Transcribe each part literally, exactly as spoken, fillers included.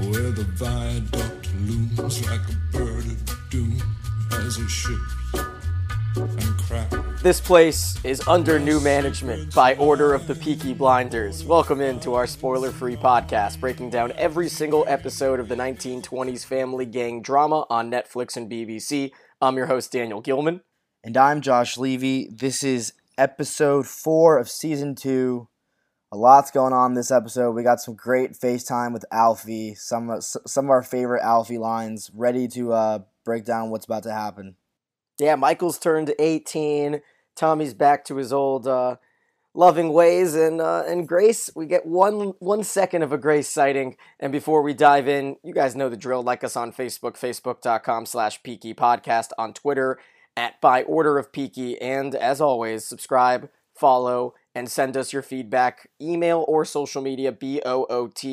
where the viaduct looms like a bird of doom as it shifts and cracks. This place is under new management by order of the Peaky Blinders. Welcome in to our spoiler-free podcast, breaking down every single episode of the nineteen twenties family gang drama on Netflix and B B C. I'm your host, Daniel Gilman. And I'm Josh Levy. This is episode four of season two. A lot's going on this episode. We got some great FaceTime with Alfie, some, some of our favorite Alfie lines, ready to uh, break down what's about to happen. Yeah, Michael's turned eighteen, Tommy's back to his old uh, loving ways, and uh, and Grace, we get one one second of a Grace sighting. And before we dive in, you guys know the drill. Like us on Facebook, facebook.com slash Peaky Podcast, on Twitter, at By Order of Peaky, and as always, subscribe, follow, and send us your feedback, email or social media, boot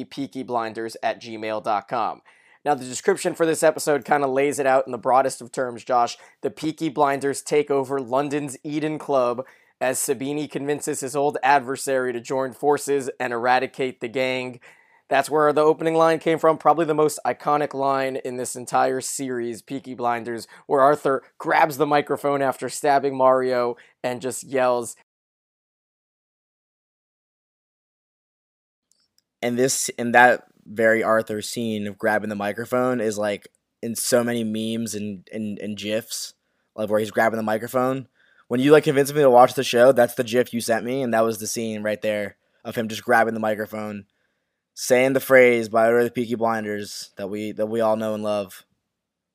peaky blinders at gmail dot com. Now, the description for this episode kind of lays it out in the broadest of terms, Josh. The Peaky Blinders take over London's Eden Club as Sabini convinces his old adversary to join forces and eradicate the gang. That's where the opening line came from, probably the most iconic line in this entire series, Peaky Blinders, where Arthur grabs the microphone after stabbing Mario and just yells. And this, and that... very Arthur scene of grabbing the microphone is like in so many memes and, and, and gifs, like where he's grabbing the microphone. When you like convinced me to watch the show, that's the gif you sent me, and that was the scene right there of him just grabbing the microphone, saying the phrase "By Order of the Peaky Blinders" that we that we all know and love.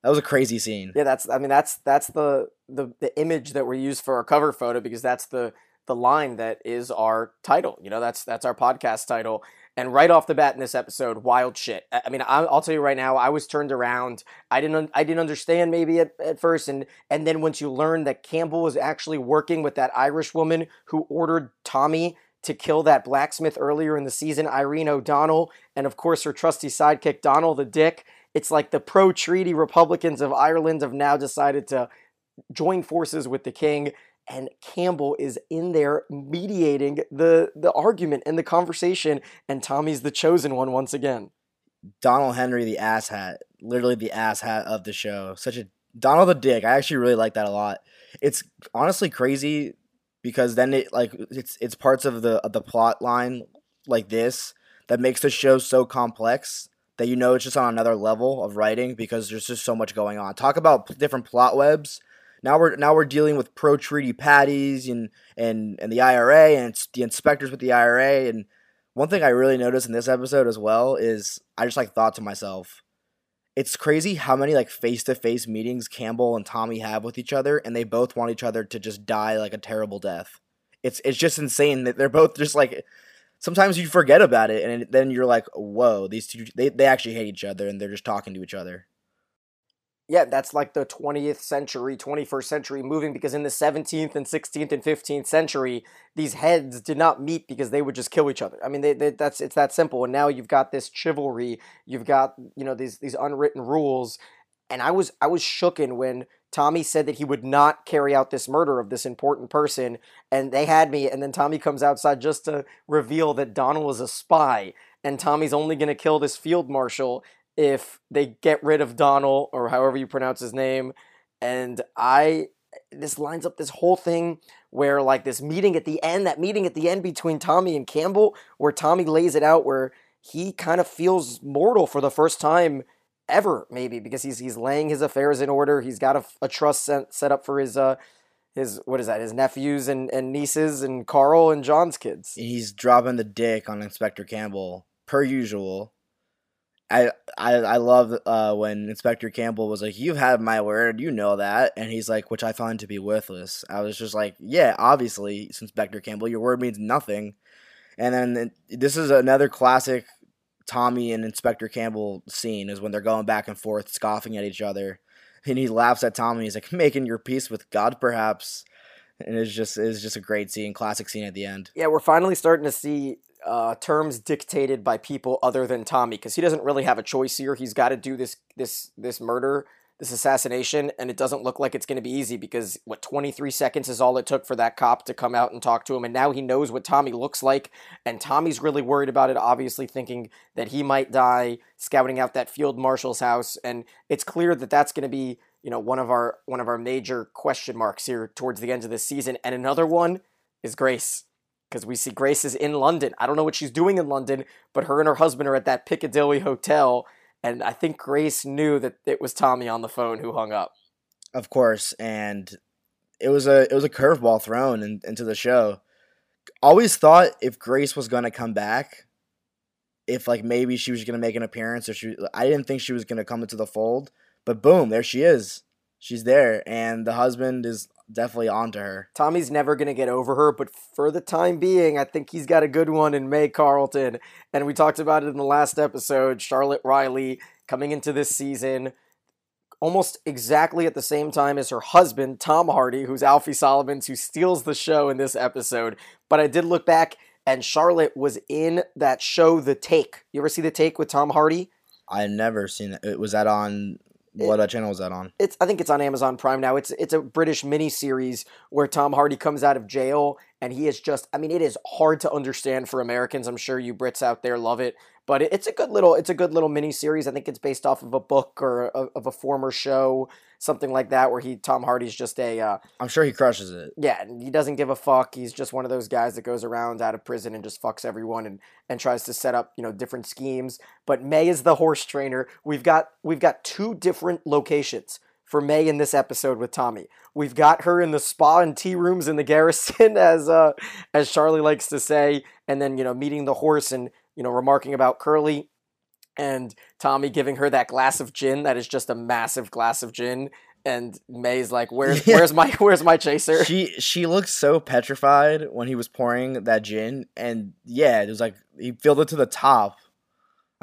That was a crazy scene. Yeah, that's I mean that's that's the the, the image that we used for our cover photo, because that's the the line that is our title. You know, that's that's our podcast title. And right off the bat in this episode, wild shit. I mean, I'll tell you right now, I was turned around. I didn't I didn't understand maybe at, at first. And, and then once you learn that Campbell was actually working with that Irish woman who ordered Tommy to kill that blacksmith earlier in the season, Irene O'Donnell, and of course her trusty sidekick, Donald the Dick. It's like the pro-treaty Republicans of Ireland have now decided to join forces with the king. And Campbell is in there mediating the, the argument and the conversation, and Tommy's the chosen one once again. Donald Henry, the asshat, literally the asshat of the show. Such a Donald the Dick. I actually really like that a lot. It's honestly crazy because then it like it's it's parts of the of the plot line like this that makes the show so complex that you know it's just on another level of writing because there's just so much going on. Talk about different plot webs. Now we're now we're dealing with pro-treaty patties and, and, and the I R A and the inspectors with the I R A. And one thing I really noticed in this episode as well is I just like thought to myself, it's crazy how many like face-to-face meetings Campbell and Tommy have with each other, and they both want each other to just die like a terrible death. It's it's just insane that they're both just like, sometimes you forget about it and then you're like, whoa, these two, they, they actually hate each other and they're just talking to each other. Yeah, that's like the twentieth century, twenty-first century moving, because in the seventeenth and sixteenth and fifteenth century, these heads did not meet because they would just kill each other. I mean, they, they, that's it's that simple. And now you've got this chivalry, you've got, you know, these these unwritten rules. And I was I was shooken when Tommy said that he would not carry out this murder of this important person, and they had me. And then Tommy comes outside just to reveal that Donald is a spy, and Tommy's only going to kill this field marshal if they get rid of Donald, or however you pronounce his name. And I, this lines up this whole thing where like this meeting at the end, that meeting at the end between Tommy and Campbell, where Tommy lays it out, where he kind of feels mortal for the first time ever, maybe, because he's he's laying his affairs in order. He's got a, a trust set, set up for his, uh, his what is that, his nephews and, and nieces and Carl and John's kids. He's dropping the dick on Inspector Campbell, per usual. I, I I love uh, when Inspector Campbell was like, "You've had my word, you know that," and he's like, which I find to be worthless. I was just like, yeah, obviously, Inspector Campbell, your word means nothing. And then this is another classic Tommy and Inspector Campbell scene, is when they're going back and forth, scoffing at each other, and he laughs at Tommy. He's like, "Making your peace with God, perhaps," and it's just it's just a great scene, classic scene at the end. Yeah, we're finally starting to see Uh, terms dictated by people other than Tommy, because he doesn't really have a choice here. He's got to do this this this murder, this assassination, and it doesn't look like it's going to be easy because, what, twenty-three seconds is all it took for that cop to come out and talk to him, and now he knows what Tommy looks like, and Tommy's really worried about it, obviously thinking that he might die, scouting out that field marshal's house, and it's clear that that's going to be, you know, one of our one of our major question marks here towards the end of this season. And another one is Grace, because we see Grace is in London. I don't know what she's doing in London, but her and her husband are at that Piccadilly hotel, and I think Grace knew that it was Tommy on the phone who hung up. Of course, and it was a it was a curveball thrown in, into the show. Always thought if Grace was going to come back, if like maybe she was going to make an appearance, or she I didn't think she was going to come into the fold. But boom, there she is. She's there, and the husband is definitely onto her. Tommy's never going to get over her, but for the time being, I think he's got a good one in May Carleton. And we talked about it in the last episode, Charlotte Riley coming into this season almost exactly at the same time as her husband, Tom Hardy, who's Alfie Solomons, who steals the show in this episode. But I did look back, and Charlotte was in that show, The Take. You ever see The Take with Tom Hardy? I've never seen it. Was that on... What it, channel is that on? It's I think it's on Amazon Prime now. It's it's a British miniseries where Tom Hardy comes out of jail, and he is just, I mean, it is hard to understand for Americans. I'm sure you Brits out there love it, but it, it's a good little it's a good little miniseries. I think it's based off of a book or a, of a former show, something like that, where he Tom Hardy's just a. Uh, I'm sure he crushes it. Yeah, and he doesn't give a fuck. He's just one of those guys that goes around out of prison and just fucks everyone and and tries to set up, you know, different schemes. But May is the horse trainer. We've got we've got two different locations for May in this episode with Tommy. We've got her in the spa and tea rooms in the Garrison, as uh, as Charlie likes to say, and then, you know, meeting the horse and, you know, remarking about Curly, and Tommy giving her that glass of gin that is just a massive glass of gin, and May's like, "Where's yeah. where's my where's my chaser?" She she looks so petrified when he was pouring that gin, and yeah, it was like he filled it to the top.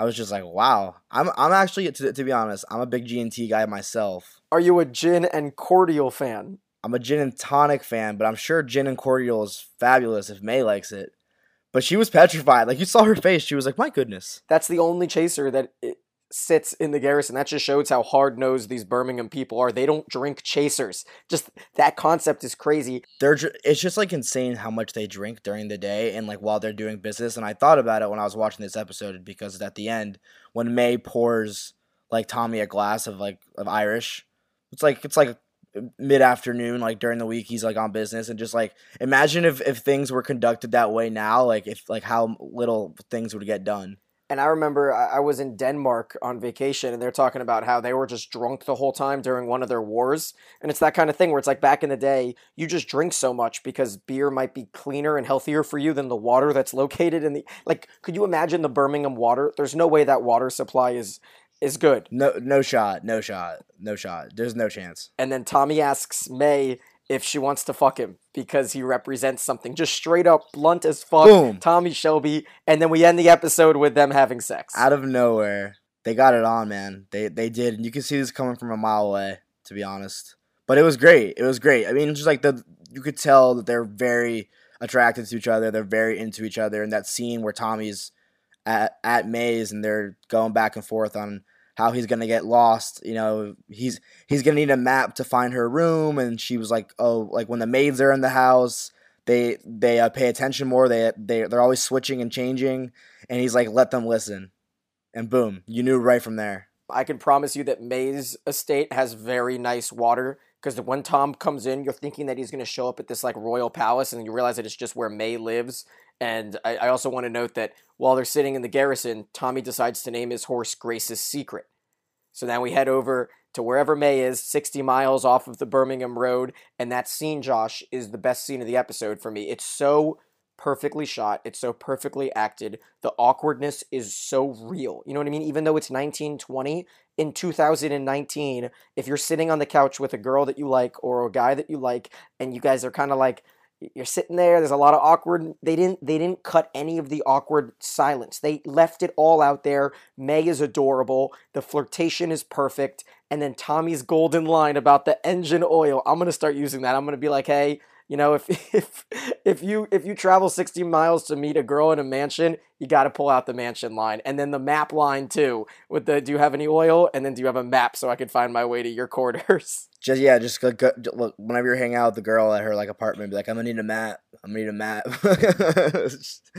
I was just like, wow. I'm I'm actually, to, to be honest, I'm a big G and T guy myself. Are you a gin and cordial fan? I'm a gin and tonic fan, but I'm sure gin and cordial is fabulous if May likes it. But she was petrified. Like, you saw her face. She was like, my goodness. That's the only chaser that it sits in the Garrison. That just shows how hard-nosed these Birmingham people are. They don't drink chasers. Just, that concept is crazy. They're It's just, like, insane how much they drink during the day and, like, while they're doing business. And I thought about it when I was watching this episode, because at the end, when May pours, like, Tommy a glass of, like, of Irish, it's like, it's like mid-afternoon, like, during the week, he's, like, on business. And just, like, imagine if, if things were conducted that way now, like, if, like, how little things would get done. And I remember I was in Denmark on vacation, and they're talking about how they were just drunk the whole time during one of their wars. And it's that kind of thing where it's like, back in the day, you just drink so much because beer might be cleaner and healthier for you than the water that's located in the, like, could you imagine the Birmingham water? There's no way that water supply is is good. No, no shot, no shot, no shot. There's no chance. And then Tommy asks May if she wants to fuck him because he represents something. Just straight up, blunt as fuck. Boom. Tommy Shelby. And then we end the episode with them having sex. Out of nowhere. They got it on, man. They they did. And you can see this coming from a mile away, to be honest. But it was great. It was great. I mean, just like, the you could tell that they're very attracted to each other. They're very into each other. And that scene where Tommy's at, at May's and they're going back and forth on how he's gonna get lost, you know, he's he's gonna need a map to find her room, and she was like, oh, like when the maids are in the house, they they uh, pay attention more, they they they're always switching and changing, and he's like, let them listen, and boom, you knew right from there. I can promise you that May's estate has very nice water, because when Tom comes in, you're thinking that he's gonna show up at this like royal palace, and you realize that it's just where May lives. And I, I also want to note that while they're sitting in the Garrison, Tommy decides to name his horse Grace's Secret. So now we head over to wherever May is, sixty miles off of the Birmingham Road. And that scene, Josh, is the best scene of the episode for me. It's so perfectly shot. It's so perfectly acted. The awkwardness is so real. You know what I mean? Even though it's nineteen twenty, in two thousand nineteen, if you're sitting on the couch with a girl that you like or a guy that you like, and you guys are kind of like, you're sitting there, there's a lot of awkward, they didn't they didn't cut any of the awkward silence. They left it all out there. May is adorable. The flirtation is perfect. And then Tommy's golden line about the engine oil. I'm going to start using that. I'm going to be like, hey, You know, if if if you if you travel sixty miles to meet a girl in a mansion, you got to pull out the mansion line, and then the map line too. With the do you have any oil, and then do you have a map so I could find my way to your quarters? Just yeah, just look, look whenever you're hanging out with the girl at her like apartment, be like, I'm gonna need a map. I'm gonna need a map. Just,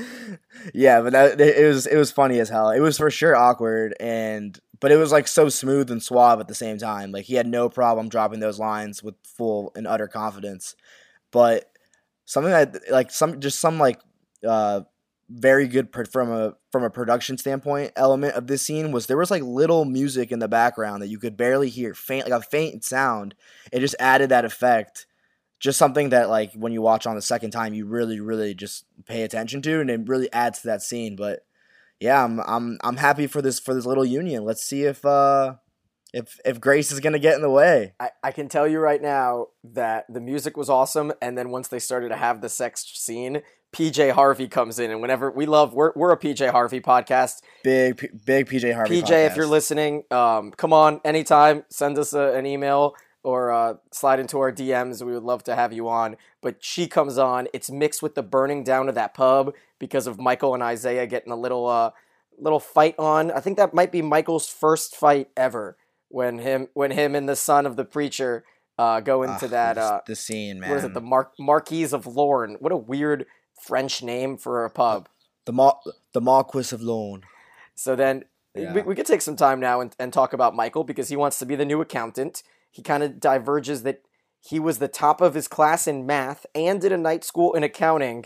yeah, but that, it was it was funny as hell. It was for sure awkward, and but it was like so smooth and suave at the same time. Like he had no problem dropping those lines with full and utter confidence. But something that like some just some like uh, very good pro- from a from a production standpoint element of this scene was there was like little music in the background that you could barely hear, faint like a faint sound. It just added that effect, just something that like when you watch on the second time you really really just pay attention to, and it really adds to that scene. But yeah, I'm I'm I'm happy for this for this little union. Let's see if uh. If if Grace is going to get in the way. I, I can tell you right now that the music was awesome, and then once they started to have the sex scene, P J Harvey comes in, and whenever we love, we're we're a P J Harvey podcast. Big, big P J Harvey P J, podcast. If you're listening, um, come on, anytime, send us a, an email or uh, slide into our D Ms. We would love to have you on. But she comes on. It's mixed with the burning down of that pub because of Michael and Isaiah getting a little, uh, little fight on. I think that might be Michael's first fight ever. When him, when him, and the son of the preacher uh, go into Ugh, that uh, the scene, man. What is it? The Mar- Marquis of Lorne. What a weird French name for a pub. The Ma- the Marquis of Lorne. So then yeah. we, we could take some time now and, and talk about Michael, because he wants to be the new accountant. He kind of diverges that he was the top of his class in math and did a night school in accounting,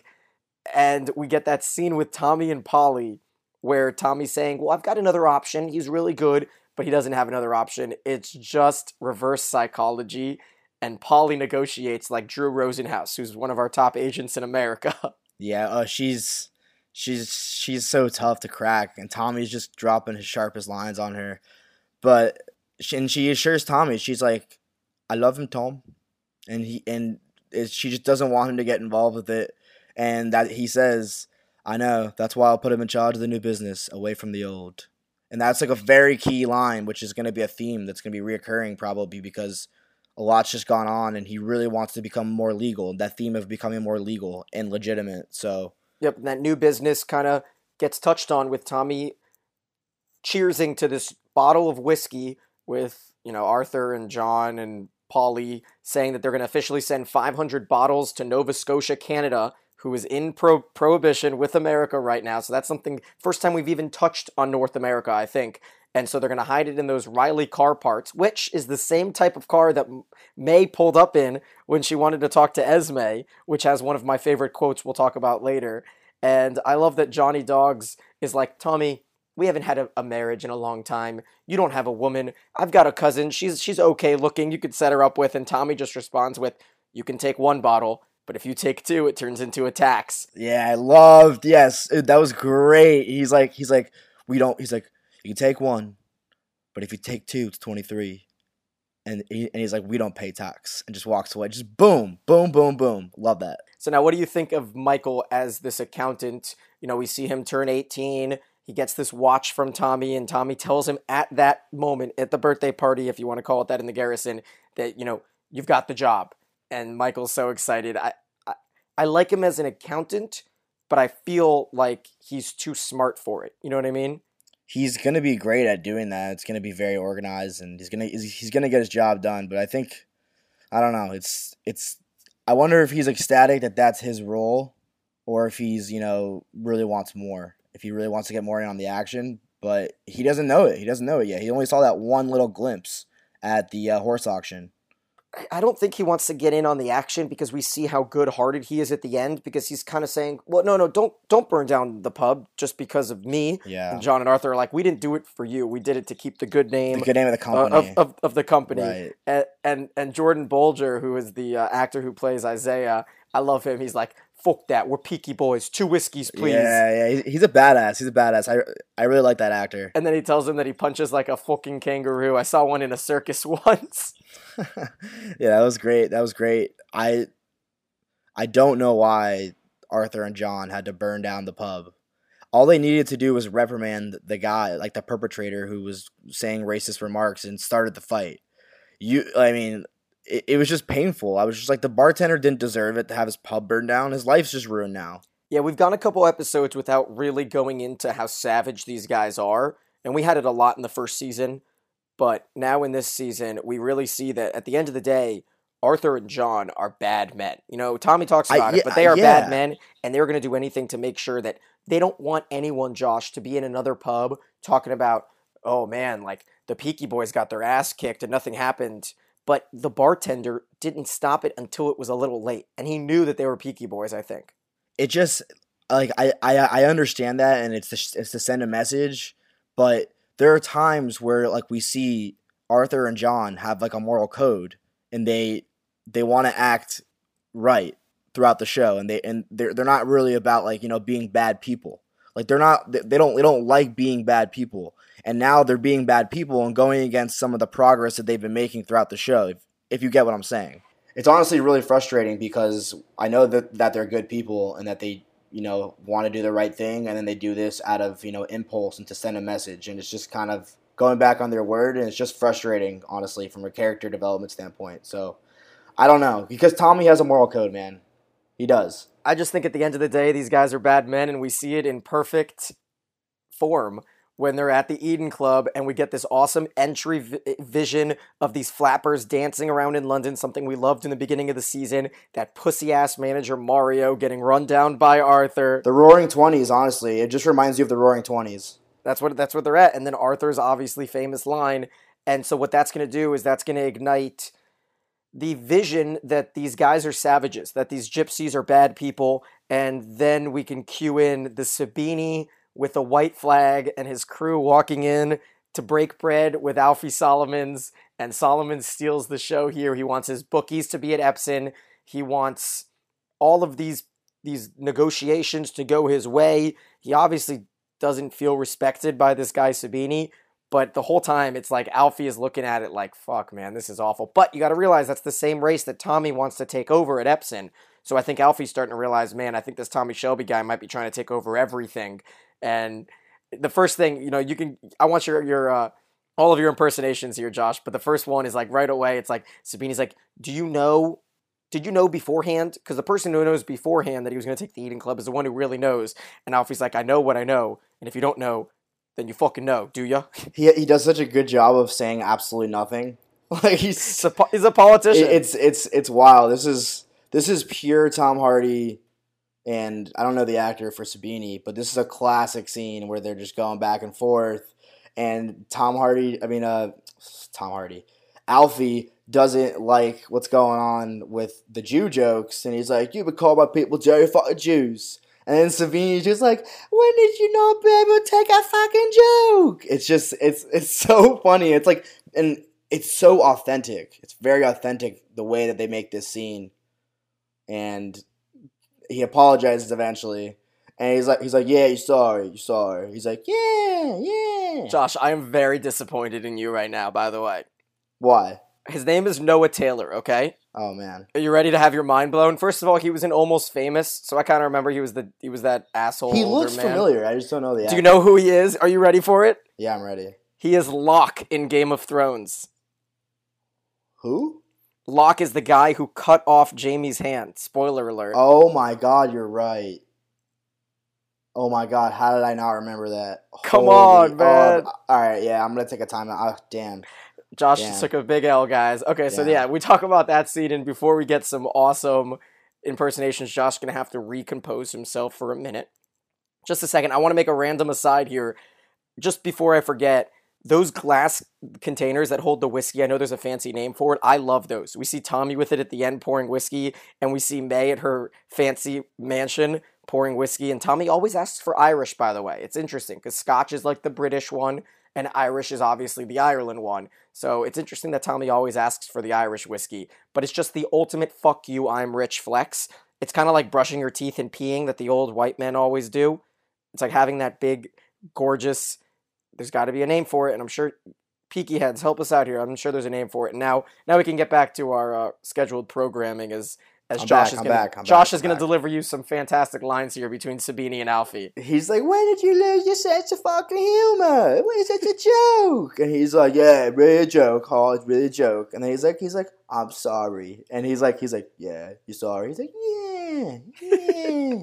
and we get that scene with Tommy and Polly where Tommy's saying, "Well, I've got another option. He's really good." But he doesn't have another option. It's just reverse psychology. And Polly negotiates like Drew Rosenhaus, who's one of our top agents in America. Yeah, uh, she's she's she's so tough to crack. And Tommy's just dropping his sharpest lines on her. But she, and she assures Tommy, she's like, "I love him, Tom," and he and it, she just doesn't want him to get involved with it. And that he says, "I know. That's why I'll put him in charge of the new business, away from the old." And that's like a very key line, which is going to be a theme that's going to be reoccurring probably, because a lot's just gone on and he really wants to become more legal. That theme of becoming more legal and legitimate. So yep, and that new business kind of gets touched on with Tommy cheersing to this bottle of whiskey with, you know, Arthur and John and Polly saying that they're going to officially send five hundred bottles to Nova Scotia, Canada, who is in pro- prohibition with America right now. So that's something, first time we've even touched on North America, I think. And so they're going to hide it in those Riley car parts, which is the same type of car that May pulled up in when she wanted to talk to Esme, which has one of my favorite quotes we'll talk about later. And I love that Johnny Dogs is like, "Tommy, we haven't had a, a marriage in a long time. You don't have a woman. I've got a cousin. She's, she's okay looking. You could set her up with." And Tommy just responds with, "You can take one bottle. But if you take two, it turns into a tax." Yeah, I loved. Yes, that was great. He's like, he's like, we don't. He's like, "You can take one, but if you take two, it's twenty-three. And he, and he's like, "We don't pay tax," and just walks away. Just boom, boom, boom, boom. Love that. So now, what do you think of Michael as this accountant? You know, we see him turn eighteen. He gets this watch from Tommy, and Tommy tells him at that moment, at the birthday party, if you want to call it that, in the Garrison, that, you know, "You've got the job." And Michael's so excited. I, I I like him as an accountant, but I feel like he's too smart for it. You know what I mean? He's going to be great at doing that. It's going to be very organized, and he's going to he's going to get his job done. But I think, I don't know. It's it's. I wonder if he's ecstatic that that's his role, or if he's, you know, really wants more. If he really wants to get more in on the action, but he doesn't know it. He doesn't know it yet. He only saw that one little glimpse at the uh, horse auction. I don't think he wants to get in on the action because we see how good-hearted he is at the end, because he's kind of saying, "Well, no, no, don't don't burn down the pub just because of me." Yeah. And John and Arthur are like, "We didn't do it for you. We did it to keep the good name, the good name of the company, uh, of, of, of the company." Right. And, and and Jordan Bolger, who is the uh, actor who plays Isaiah, I love him. He's like, "Fuck that. We're Peaky Boys. Two whiskeys, please." Yeah, yeah. He's a badass. He's a badass. I, I really like that actor. And then he tells him that he punches like a fucking kangaroo. I saw one in a circus once. Yeah, that was great. That was great. I I don't know why Arthur and John had to burn down the pub. All they needed to do was reprimand the guy, like the perpetrator who was saying racist remarks and started the fight. You, I mean, it, it was just painful. I was just like, the bartender didn't deserve it to have his pub burned down. His life's just ruined now. Yeah, we've gone a couple episodes without really going into how savage these guys are, and we had it a lot in the first season, but now in this season, we really see that at the end of the day, Arthur and John are bad men. You know, Tommy talks about I, yeah, it, but they are yeah. bad men, and they're going to do anything to make sure that they don't want anyone, Josh, to be in another pub talking about, oh man, like the Peaky Boys got their ass kicked and nothing happened. But the bartender didn't stop it until it was a little late, and he knew that they were Peaky Boys, I think. It just, like, I, I, I understand that, and it's to, it's to send a message, but there are times where, like, we see Arthur and John have, like, a moral code, and they they want to act right throughout the show, and they and they're they're not really about, like, you know, being bad people. Like, they're not they don't they don't like being bad people, and now they're being bad people and going against some of the progress that they've been making throughout the show. If, if you get what I'm saying. It's honestly really frustrating because I know that, that they're good people and that they, you know, want to do the right thing, and then they do this out of, you know, impulse and to send a message, and it's just kind of going back on their word, and it's just frustrating, honestly, from a character development standpoint. So I don't know, because Tommy has a moral code, man. He does. I just think at the end of the day, these guys are bad men, and we see it in perfect form when they're at the Eden Club, and we get this awesome entry vi- vision of these flappers dancing around in London, something we loved in the beginning of the season, that pussy-ass manager Mario getting run down by Arthur. The Roaring Twenties, honestly. It just reminds you of the Roaring Twenties. That's what, that's what they're at, and then Arthur's obviously famous line, and so what that's going to do is that's going to ignite the vision that these guys are savages, that these gypsies are bad people, and then we can cue in the Sabini with a white flag and his crew walking in to break bread with Alfie Solomons, and Solomons steals the show here. He wants his bookies to be at Epsom. He wants all of these these negotiations to go his way. He obviously doesn't feel respected by this guy Sabini, but the whole time it's like Alfie is looking at it like, fuck, man, this is awful. But you got to realize that's the same race that Tommy wants to take over at Epsom. So I think Alfie's starting to realize, man, I think this Tommy Shelby guy might be trying to take over everything. And the first thing, you know, you can, I want your, your, uh, all of your impersonations here, Josh, but the first one is like right away. It's like, Sabini's like, do you know, did you know beforehand? Because the person who knows beforehand that he was going to take the Eden Club is the one who really knows. And Alfie's like, I know what I know. And if you don't know, then you fucking know, do ya? He he does such a good job of saying absolutely nothing. Like he's, a, he's a politician. It, it's, it's, it's wild. This is, this is pure Tom Hardy. And I don't know the actor for Sabini, but this is a classic scene where they're just going back and forth. And Tom Hardy, I mean, uh, Tom Hardy, Alfie doesn't like what's going on with the Jew jokes. And he's like, you've been called by people Jerry fucking Jews. And then Savini's just like, when did you not be able to take a fucking joke? It's just, it's it's so funny. It's like, and it's so authentic. It's very authentic the way that they make this scene. And he apologizes eventually, and he's like, he's like, yeah, you're sorry, you're sorry. He's like, yeah, yeah. Josh, I am very disappointed in you right now, by the way. Why? His name is Noah Taylor, okay? Oh, man. Are you ready to have your mind blown? First of all, he was in Almost Famous, so I kind of remember he was the he was that asshole He looks man. familiar, I just don't know the actor. Do you know who he is? Are you ready for it? Yeah, I'm ready. He is Locke in Game of Thrones. Who? Locke is the guy who cut off Jaime's hand. Spoiler alert. Oh my god, you're right. Oh my god, how did I not remember that? Come Holy on, man. Oh, alright, yeah, I'm gonna take a timeout. Oh, damn. Josh damn. took a big L, guys. Okay, damn. so yeah, we talk about that scene, and before we get some awesome impersonations, Josh's gonna have to recompose himself for a minute. Just a second, I want to make a random aside here. Just before I forget, those glass containers that hold the whiskey, I know there's a fancy name for it. I love those. We see Tommy with it at the end pouring whiskey, and we see May at her fancy mansion pouring whiskey. And Tommy always asks for Irish, by the way. It's interesting because Scotch is like the British one, and Irish is obviously the Ireland one. So it's interesting that Tommy always asks for the Irish whiskey. But it's just the ultimate fuck you, I'm rich flex. It's kind of like brushing your teeth and peeing that the old white men always do. It's like having that big, gorgeous... There's got to be a name for it, and I'm sure Peaky Heads help us out here. I'm sure there's a name for it. And now, now we can get back to our uh, scheduled programming as As I'm Josh back, is I'm gonna, back, I'm Josh back, is going to deliver you some fantastic lines here between Sabini and Alfie. He's like, "Where did you lose your sense of fucking humor? What is it, a joke?" And he's like, "Yeah, really a joke, Carl. It's really a joke." And then he's like, "He's like, I'm sorry." And he's like, "He's like, yeah, you sorry?" He's like, "Yeah, yeah."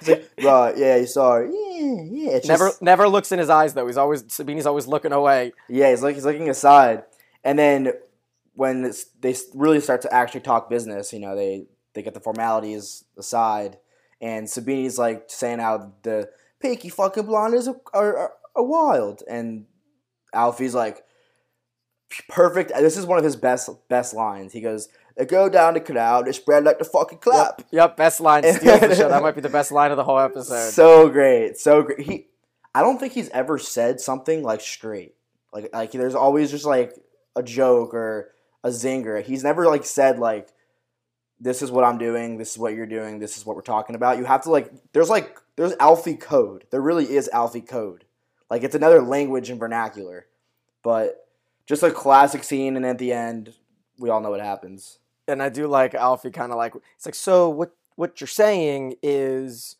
He's like, "Right, yeah, you sorry, yeah, yeah." It's never, just... never looks in his eyes though. He's always Sabini's always looking away. Yeah, he's like he's looking aside, and then. When it's, they really start to actually talk business, you know, they, they get the formalities aside, and Sabini's like saying how the Peaky fucking Blinders are, are, are wild, and Alfie's like, perfect. This is one of his best best lines. He goes, "They go down the canal, they spread like the fucking clap." Yep, yep, best line steals the show. That might be the best line of the whole episode. So great, so great. He, I don't think he's ever said something like straight. Like like there's always just like a joke or a zinger. He's never like said like, "This is what I'm doing, this is what you're doing, this is what we're talking about." You have to like there's like there's Alfie code. There really is Alfie code. Like it's another language and vernacular. But just a classic scene, and at the end we all know what happens. And I do like Alfie kinda like it's like, "So what what you're saying is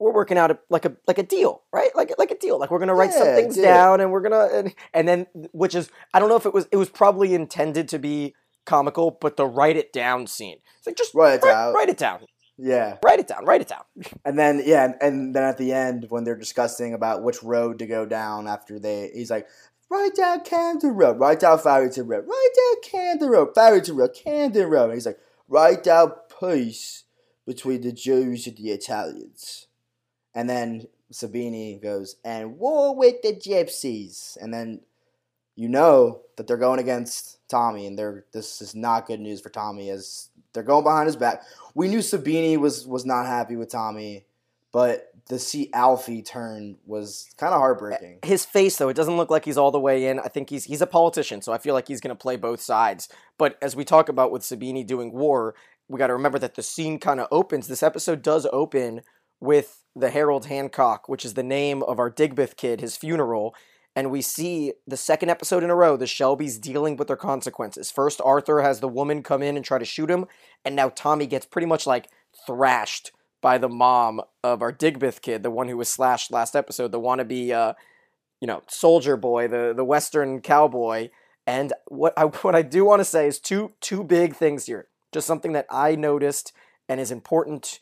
we're working out a, like a like a deal, right? Like like a deal. Like we're gonna write yeah, some things dude. down, and we're gonna and, and then which is I don't know if it was it was probably intended to be comical, but the write it down scene. It's like just write it write, down. Write it down. Yeah, write it down. Write it down. And then yeah, and, and then at the end when they're discussing about which road to go down after they, he's like, "Write down Camden Road. Write down Farrington Road. Write down Camden Road. Farrington Road. Camden Road." And he's like, "Write down peace between the Jews and the Italians." And then Sabini goes, "And war with the gypsies." And then you know that they're going against Tommy, and they're this is not good news for Tommy as they're going behind his back. We knew Sabini was, was not happy with Tommy, but to see Alfie turn was kind of heartbreaking. His face, though, it doesn't look like he's all the way in. I think he's he's a politician, so I feel like he's going to play both sides. But as we talk about with Sabini doing war, we got to remember that the scene kind of opens. This episode does open with the Harold Hancock, which is the name of our Digbeth kid, his funeral, and we see the second episode in a row, the Shelbys dealing with their consequences. First, Arthur has the woman come in and try to shoot him, and now Tommy gets pretty much like thrashed by the mom of our Digbeth kid, the one who was slashed last episode, the wannabe, uh, you know, soldier boy, the the Western cowboy. And what I what I do want to say is two two big things here, just something that I noticed and is important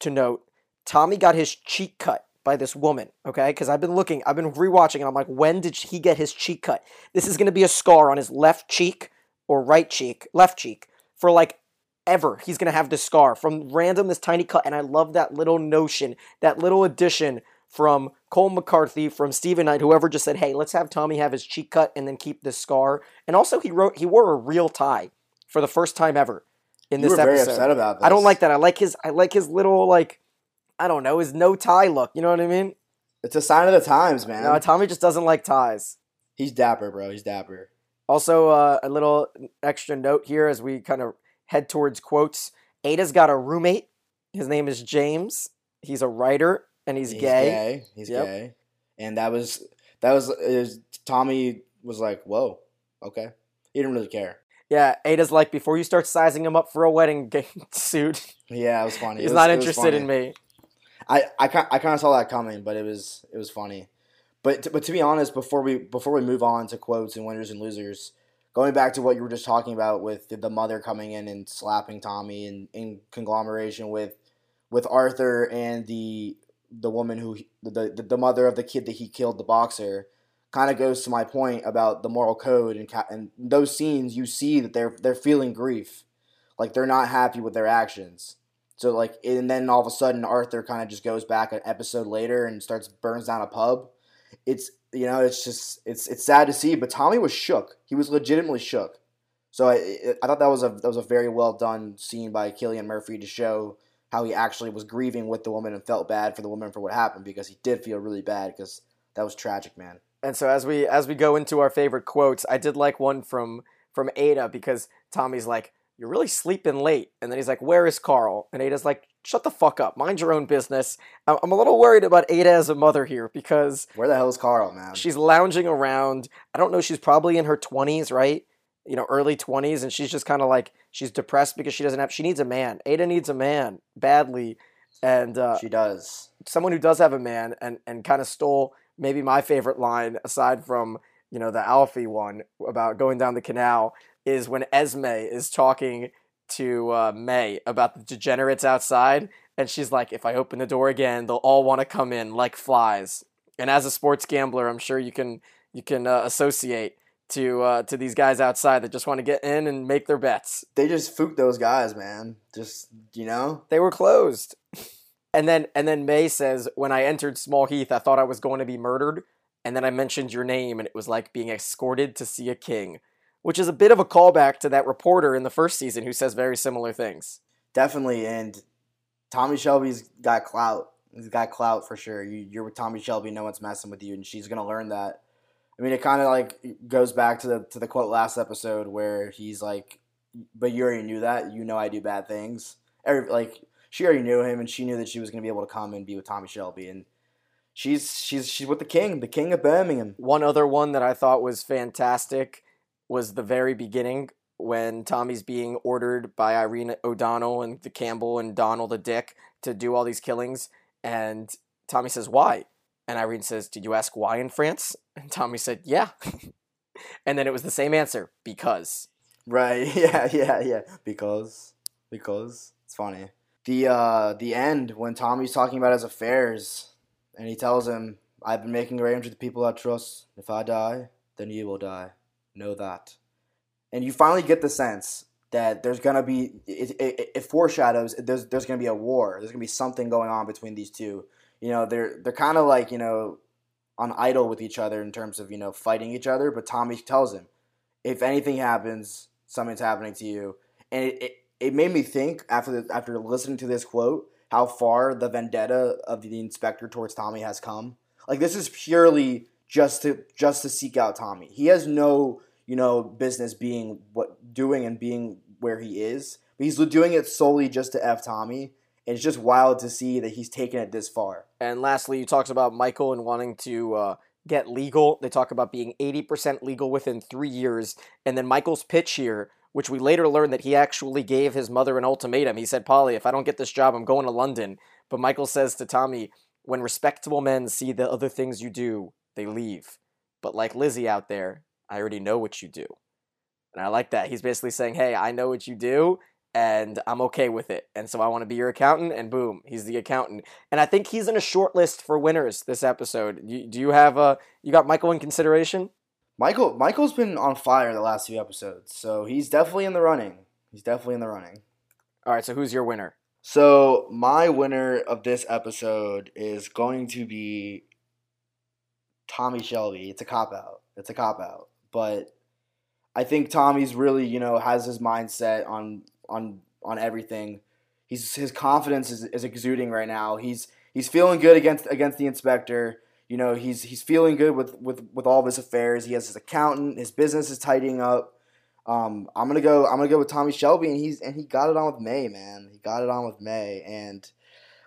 to note. Tommy got his cheek cut by this woman, okay? Because I've been looking, I've been rewatching, and I'm like, when did he get his cheek cut? This is going to be a scar on his left cheek or right cheek, left cheek, for like ever. He's going to have this scar from random, this tiny cut. And I love that little notion, that little addition from Cole McCarthy, from Stephen Knight, whoever just said, "Hey, let's have Tommy have his cheek cut and then keep this scar." And also, he wrote, he wore a real tie for the first time ever in this episode. You were very upset about this. I don't like that. I like his, I like his little like. I don't know, his no-tie look. You know what I mean? It's a sign of the times, man. No, Tommy just doesn't like ties. He's dapper, bro. He's dapper. Also, uh, a little extra note here as we kind of head towards quotes. Ada's got a roommate. His name is James. He's a writer, and he's, he's gay. gay. He's yep. gay. And that was, that was, it was, Tommy was like, "Whoa, okay." He didn't really care. Yeah, Ada's like, "Before you start sizing him up for a wedding suit." Yeah, it was funny. He's was, not interested in me. I, I, I kind of saw that coming, but it was it was funny. But to, but to be honest, before we before we move on to quotes and winners and losers, going back to what you were just talking about with the mother coming in and slapping Tommy, and in conglomeration with with Arthur and the the woman who the the, the mother of the kid that he killed, the boxer, kind of goes to my point about the moral code, and and those scenes you see that they're they're feeling grief, like they're not happy with their actions. So, like, and then all of a sudden Arthur kind of just goes back an episode later and starts, burns down a pub. It's, you know, it's just, it's it's sad to see, but Tommy was shook. He was legitimately shook. So I I thought that was a that was a very well done scene by Cillian Murphy to show how he actually was grieving with the woman and felt bad for the woman for what happened, because he did feel really bad, because that was tragic, man. And so as we as we go into our favorite quotes, I did like one from from Ada, because Tommy's like, "You're really sleeping late." And then he's like, "Where is Carl?" And Ada's like, "Shut the fuck up. Mind your own business." I'm a little worried about Ada as a mother here, because... where the hell is Carl, man? She's lounging around. I don't know. She's probably in her twenties, right? you know, early twenties, and she's just kind of like, she's depressed because she doesn't have, she needs a man. Ada needs a man badly. And uh, she does. Someone who does have a man, and, and kind of stole maybe my favorite line, aside from, you know, the Alfie one about going down the canal, is when Esme is talking to uh, May about the degenerates outside. And she's like, if I open the door again, they'll all want to come in like flies. And as a sports gambler, I'm sure you can you can uh, associate to uh, to these guys outside that just want to get in and make their bets. They just fooked those guys, man. Just, you know? They were closed. And then and then May says, when I entered Small Heath, I thought I was going to be murdered. And then I mentioned your name, and it was like being escorted to see a king. Which is a bit of a callback to that reporter in the first season who says very similar things. Definitely, and Tommy Shelby's got clout. He's got clout for sure. You, you're with Tommy Shelby, no one's messing with you, and she's gonna learn that. I mean, it kind of like goes back to the to the quote last episode where he's like, "But you already knew that. You know I do bad things." Every, like she already knew him, and she knew that she was gonna be able to come and be with Tommy Shelby, and she's she's she's with the king, the king of Birmingham. One other one that I thought was fantastic was the very beginning, when Tommy's being ordered by Irene O'Donnell and the Campbell and Donald the Dick to do all these killings. And Tommy says, why? And Irene says, did you ask why in France? And Tommy said, yeah. And then it was the same answer, because. Right, yeah, yeah, yeah. Because, because. It's funny. The, uh, the end, when Tommy's talking about his affairs, and he tells him, I've been making arrangements with the people I trust. If I die, then you will die. Know that. And you finally get the sense that there's going to be – it, it, it foreshadows there's there's going to be a war. There's going to be something going on between these two. You know, they're they're kind of like, you know, on idle with each other in terms of, you know, fighting each other. But Tommy tells him, if anything happens, something's happening to you. And it, it, it made me think after the, after listening to this quote how far the vendetta of the inspector towards Tommy has come. Like, this is purely just to just to seek out Tommy. He has no – you know, business being what doing and being where he is. But he's doing it solely just to F Tommy. And it's just wild to see that he's taken it this far. And lastly, he talks about Michael and wanting to uh, get legal. They talk about being eighty percent legal within three years. And then Michael's pitch here, which we later learned that he actually gave his mother an ultimatum. He said, Polly, if I don't get this job, I'm going to London. But Michael says to Tommy, when respectable men see the other things you do, they leave. But like Lizzie out there, I already know what you do. And I like that. He's basically saying, hey, I know what you do, and I'm okay with it. And so I want to be your accountant, and boom, he's the accountant. And I think he's in a short list for winners this episode. You, do you have a – you got Michael in consideration? Michael, Michael's been on fire the last few episodes, so he's definitely in the running. He's definitely in the running. All right, so who's your winner? So my winner of this episode is going to be Tommy Shelby. It's a cop-out. It's a cop-out. But I think Tommy's really, you know, has his mindset on on on everything. He's his confidence is, is exuding right now. He's he's feeling good against against the inspector. You know, he's he's feeling good with, with, with all of his affairs. He has his accountant. His business is tidying up. Um, I'm gonna go. I'm gonna go with Tommy Shelby, and he's and he got it on with May, man. He got it on with May, and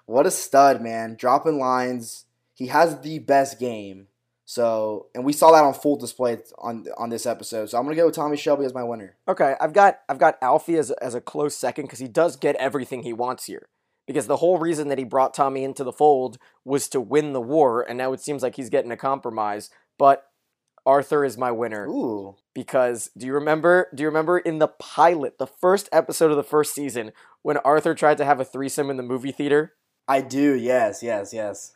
what a stud, man! Dropping lines. He has the best game. So, and we saw that on full display on on this episode. So I'm going to go with Tommy Shelby as my winner. Okay, I've got I've got Alfie as, as a close second, because he does get everything he wants here. Because the whole reason that he brought Tommy into the fold was to win the war, and now it seems like he's getting a compromise. But Arthur is my winner. Ooh. Because do you remember do you remember in the pilot, the first episode of the first season, when Arthur tried to have a threesome in the movie theater? I do, yes, yes, yes.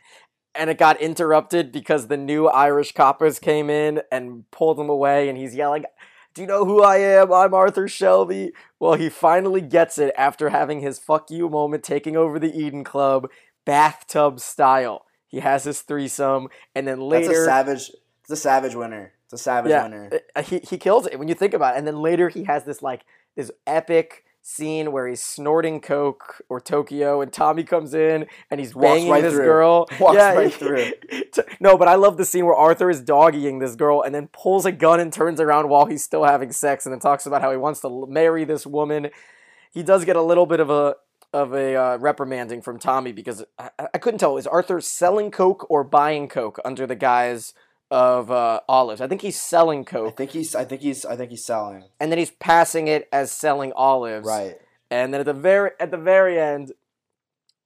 And it got interrupted because the new Irish coppers came in and pulled him away, and he's yelling, do you know who I am? I'm Arthur Shelby. Well, he finally gets it after having his fuck you moment, taking over the Eden Club, bathtub style. He has his threesome, and then later... That's a savage, it's a savage winner. It's a savage yeah, winner. He, he kills it when you think about it. And then later he has this, like, this epic scene where he's snorting coke or Tokyo, and Tommy comes in and he's banging right this through. girl. Walks yeah, right through. No, but I love the scene where Arthur is doggying this girl and then pulls a gun and turns around while he's still having sex, and then talks about how he wants to marry this woman. He does get a little bit of a of a uh, reprimanding from Tommy, because I, I couldn't tell, is Arthur selling coke or buying coke under the guise of uh, olives. I think he's selling coke. I think he's. I think he's. I think he's selling. And then he's passing it as selling olives. Right. And then at the very at the very end,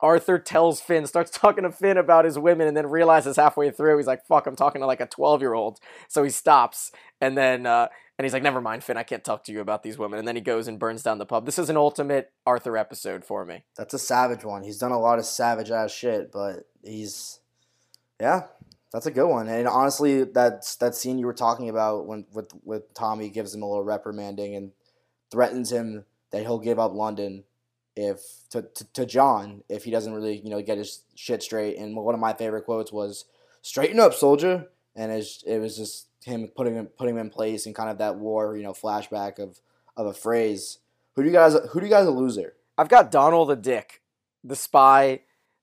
Arthur tells Finn, starts talking to Finn about his women, and then realizes halfway through he's like, "Fuck, I'm talking to like a twelve year old." So he stops, and then uh, and he's like, "Never mind, Finn, I can't talk to you about these women." And then he goes and burns down the pub. This is an ultimate Arthur episode for me. That's a savage one. He's done a lot of savage ass shit, but he's yeah. That's a good one. And honestly, that's that scene you were talking about when with, with Tommy gives him a little reprimanding and threatens him that he'll give up London if to, to, to John if he doesn't really, you know, get his shit straight. And one of my favorite quotes was, "Straighten up, soldier." And it was just him putting him putting him in place and kind of that war, you know, flashback of, of a phrase. Who do you guys who do you guys a loser? I've got Donald the dick, the spy,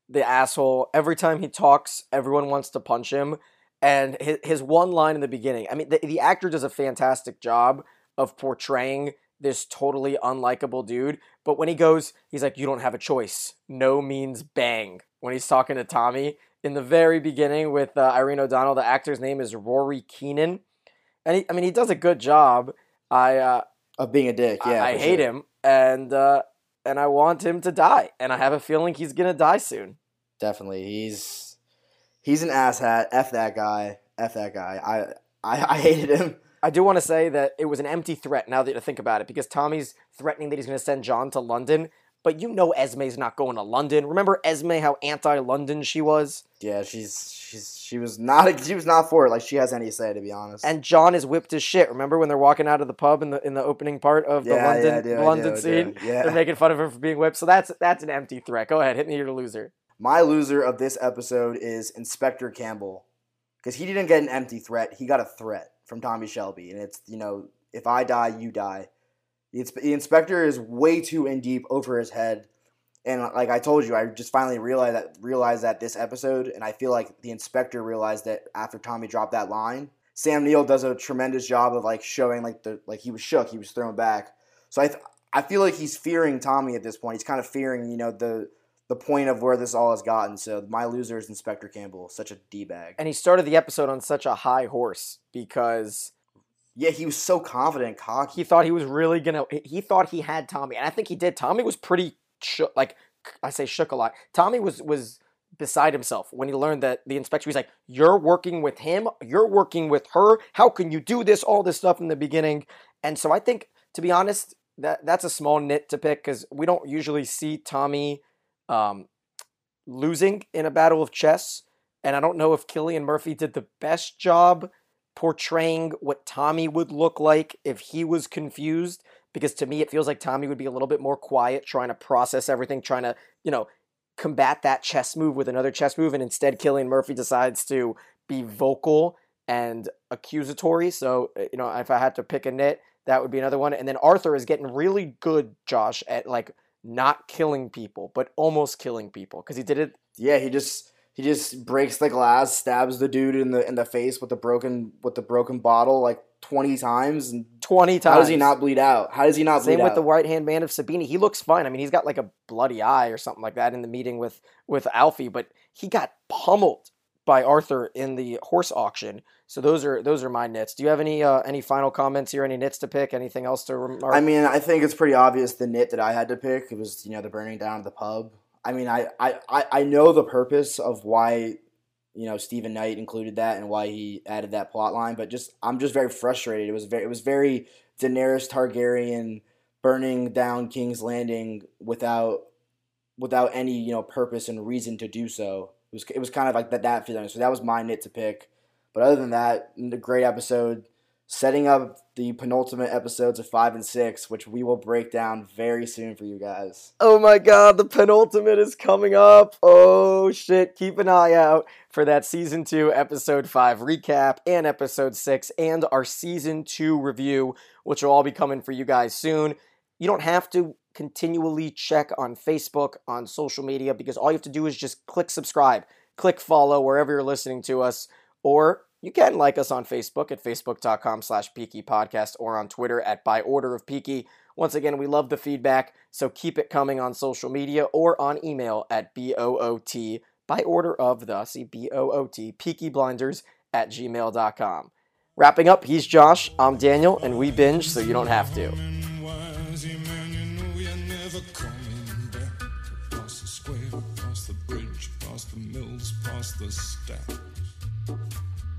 the asshole. Every time he talks, everyone wants to punch him. And his, his one line in the beginning, I mean, the, the actor does a fantastic job of portraying this totally unlikable dude. But when he goes, he's like, "You don't have a choice. No means bang." When he's talking to Tommy in the very beginning with uh, Irene O'Donnell, the actor's name is Rory Keenan. And he, I mean, he does a good job. I uh, of being a dick. Yeah, I, I hate sure. him. And, uh, And I want him to die. And I have a feeling he's going to die soon. Definitely. He's he's an asshat. F that guy. F that guy. I, I I hated him. I do want to say that it was an empty threat now that you think about it. Because Tommy's threatening that he's going to send John to London. But you know Esme's not going to London. Remember Esme, how anti-London she was? Yeah, she's she's she was not she was not for it. Like, she has any say, to be honest. And John is whipped as shit. Remember when they're walking out of the pub in the in the opening part of the yeah, London yeah, do, London do, scene? Yeah. They're making fun of him for being whipped. So that's that's an empty threat. Go ahead, hit me your loser. My loser of this episode is Inspector Campbell. Because he didn't get an empty threat. He got a threat from Tommy Shelby. And it's, you know, if I die, you die. The inspector is way too in deep over his head, and like I told you, I just finally realized that realized that this episode, and I feel like the inspector realized that after Tommy dropped that line. Sam Neill does a tremendous job of like showing like the like he was shook, he was thrown back. So I th- I feel like he's fearing Tommy at this point. He's kind of fearing, you know, the the point of where this all has gotten. So my loser is Inspector Campbell, such a d-bag. And he started the episode on such a high horse because. Yeah, he was so confident, cocky. He thought he was really going to... He thought he had Tommy, and I think he did. Tommy was pretty... Shook, like, I say shook a lot. Tommy was was beside himself when he learned that the inspector was like, "You're working with him? You're working with her? How can you do this?" All this stuff in the beginning. And so I think, to be honest, that that's a small nit to pick because we don't usually see Tommy um, losing in a battle of chess. And I don't know if Cillian Murphy did the best job portraying what Tommy would look like if he was confused, because to me it feels like Tommy would be a little bit more quiet, trying to process everything, trying to, you know, combat that chess move with another chess move, and instead Cillian Murphy decides to be vocal and accusatory. So, you know, if I had to pick a nit, that would be another one. And then Arthur is getting really good, Josh, at like not killing people, but almost killing people, because he did it. Yeah, he just... He just breaks the glass, stabs the dude in the in the face with the broken with the broken bottle like twenty times. And twenty times. How does he not bleed out? How does he not bleed out? Same with the right hand man of Sabini. He looks fine. I mean, he's got like a bloody eye or something like that in the meeting with with Alfie, but he got pummeled by Arthur in the horse auction. So those are those are my nits. Do you have any uh, any final comments here? Any nits to pick? Anything else to remark? I mean, I think it's pretty obvious the nit that I had to pick. It was, you know, the burning down of the pub. I mean, I, I, I know the purpose of why, you know, Stephen Knight included that and why he added that plot line, but just I'm just very frustrated. It was very it was very Daenerys Targaryen burning down King's Landing without without any, you know, purpose and reason to do so. It was it was kind of like that that feeling. So that was my nit to pick. But other than that, a great episode, setting up the penultimate episodes of five and six, which we will break down very soon for you guys. Oh my God, the penultimate is coming up. Oh shit, keep an eye out for that season two, episode five recap and episode six and our season two review, which will all be coming for you guys soon. You don't have to continually check on Facebook, on social media, because all you have to do is just click subscribe, click follow wherever you're listening to us, or you can like us on Facebook at facebook.com slash Peaky Podcast or on Twitter at By Order of Peaky. Once again, we love the feedback, so keep it coming on social media or on email at B O O T, By Order of the, see, B O O T, Peaky Blinders at gmail dot com. Wrapping up, he's Josh, I'm Daniel, and we binge so you don't have to. The stack